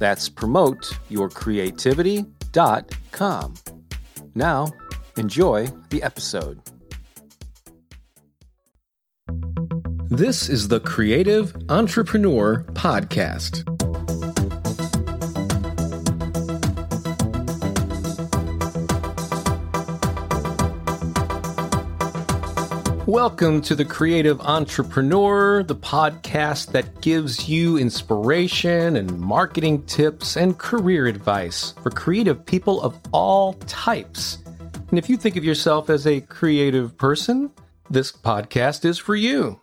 That's PromoteYourCreativity.com. Now, enjoy the episode. This is the Creative Entrepreneur Podcast. Welcome to the Creative Entrepreneur, the podcast that gives you inspiration and marketing tips and career advice for creative people of all types. And if you think of yourself as a creative person, this podcast is for you.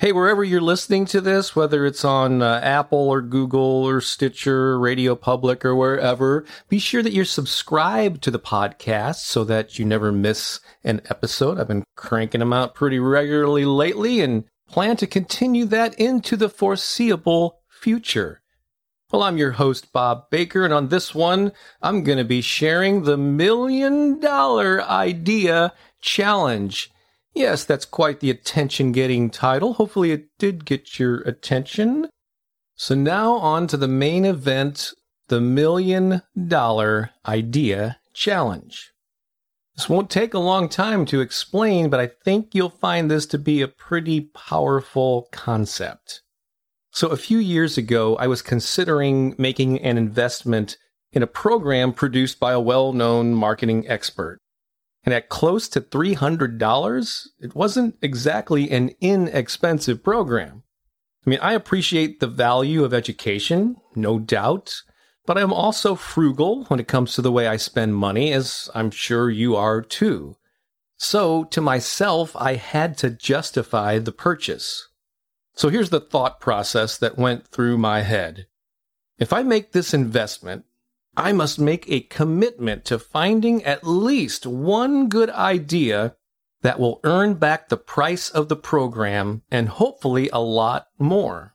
Hey, wherever you're listening to this, whether it's on Apple or Google or Stitcher, Radio Public or wherever, be sure that you're subscribed to the podcast so that you never miss an episode. I've been cranking them out pretty regularly lately and plan to continue that into the foreseeable future. Well, I'm your host, Bob Baker, and on this one, I'm going to be sharing the $1,000,000 Idea Challenge. Yes, that's quite the attention-getting title. Hopefully it did get your attention. So now on to the main event, the $1,000,000 Idea Challenge. This won't take a long time to explain, but I think you'll find this to be a pretty powerful concept. So a few years ago, I was considering making an investment in a program produced by a well-known marketing expert. And at close to $300, it wasn't exactly an inexpensive program. I mean, I appreciate the value of education, no doubt, but I'm also frugal when it comes to the way I spend money, as I'm sure you are too. So, to myself, I had to justify the purchase. So here's the thought process that went through my head. If I make this investment, I must make a commitment to finding at least one good idea that will earn back the price of the program and hopefully a lot more.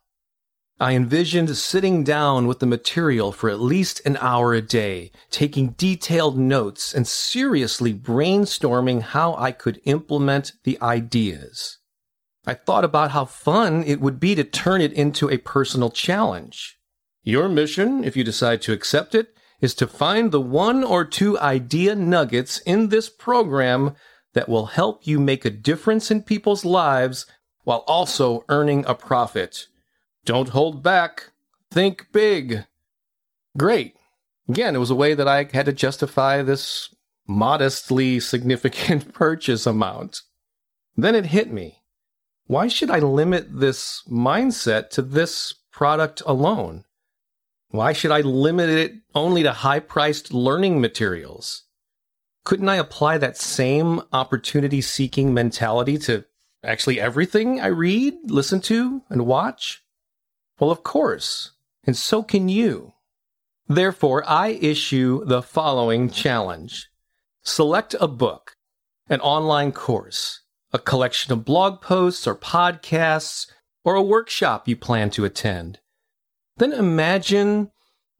I envisioned sitting down with the material for at least an hour a day, taking detailed notes and seriously brainstorming how I could implement the ideas. I thought about how fun it would be to turn it into a personal challenge. Your mission, if you decide to accept it, is to find the one or two idea nuggets in this program that will help you make a difference in people's lives while also earning a profit. Don't hold back. Think big. Great. Again, it was a way that I had to justify this modestly significant purchase amount. Then it hit me. Why should I limit this mindset to this product alone? Why should I limit it only to high-priced learning materials? Couldn't I apply that same opportunity-seeking mentality to actually everything I read, listen to, and watch? Well, of course, and so can you. Therefore, I issue the following challenge. Select a book, an online course, a collection of blog posts or podcasts, or a workshop you plan to attend. Then imagine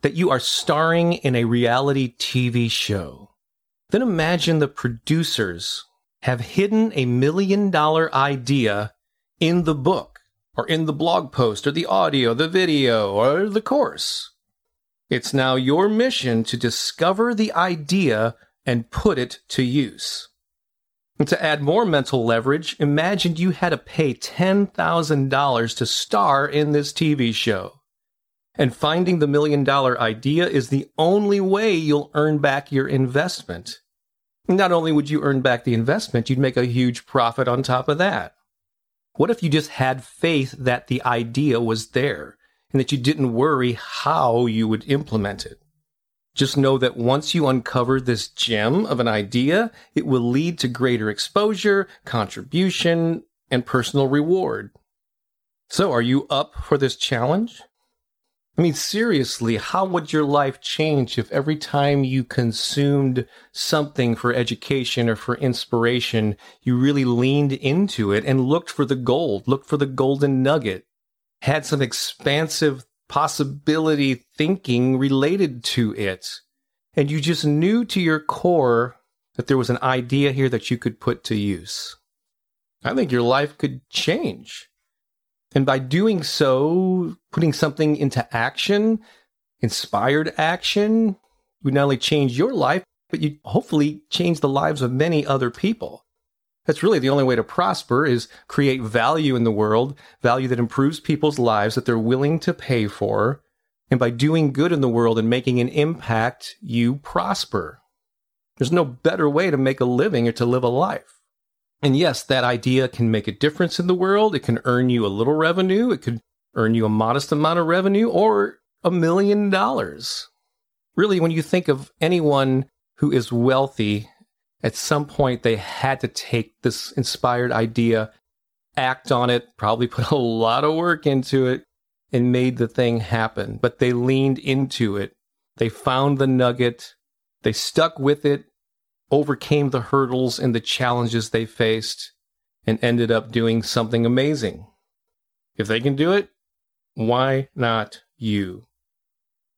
that you are starring in a reality TV show. Then imagine the producers have hidden a $1,000,000 idea in the book, or in the blog post, or the audio, the video, or the course. It's now your mission to discover the idea and put it to use. And to add more mental leverage, imagine you had to pay $10,000 to star in this TV show. And finding the $1,000,000 idea is the only way you'll earn back your investment. Not only would you earn back the investment, you'd make a huge profit on top of that. What if you just had faith that the idea was there and that you didn't worry how you would implement it? Just know that once you uncover this gem of an idea, it will lead to greater exposure, contribution, and personal reward. So, are you up for this challenge? I mean, seriously, how would your life change if every time you consumed something for education or for inspiration, you really leaned into it and looked for the gold, looked for the golden nugget, had some expansive possibility thinking related to it, and you just knew to your core that there was an idea here that you could put to use? I think your life could change. And by doing so, putting something into action, inspired action, would not only change your life, but you hopefully change the lives of many other people. That's really the only way to prosper, is create value in the world, value that improves people's lives that they're willing to pay for. And by doing good in the world and making an impact, you prosper. There's no better way to make a living or to live a life. And yes, that idea can make a difference in the world. It can earn you a little revenue. It could earn you a modest amount of revenue or $1 million. Really, when you think of anyone who is wealthy, at some point they had to take this inspired idea, act on it, probably put a lot of work into it, and made the thing happen. But they leaned into it. They found the nugget. They stuck with it, overcame the hurdles and the challenges they faced, and ended up doing something amazing. If they can do it, why not you?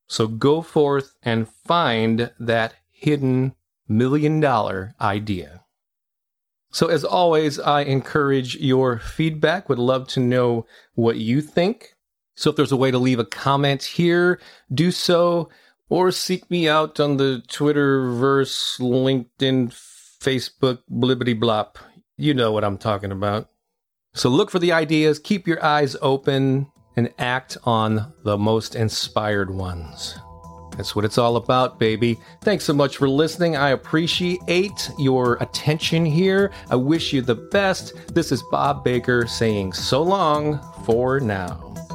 So go forth and find that hidden $1 million idea. So as always, I encourage your feedback. Would love to know what you think. So if there's a way to leave a comment here, do so. Or seek me out on the Twitterverse, LinkedIn, Facebook, blibbity blop. You know what I'm talking about. So look for the ideas, keep your eyes open, and act on the most inspired ones. That's what it's all about, baby. Thanks so much for listening. I appreciate your attention here. I wish you the best. This is Bob Baker saying so long for now.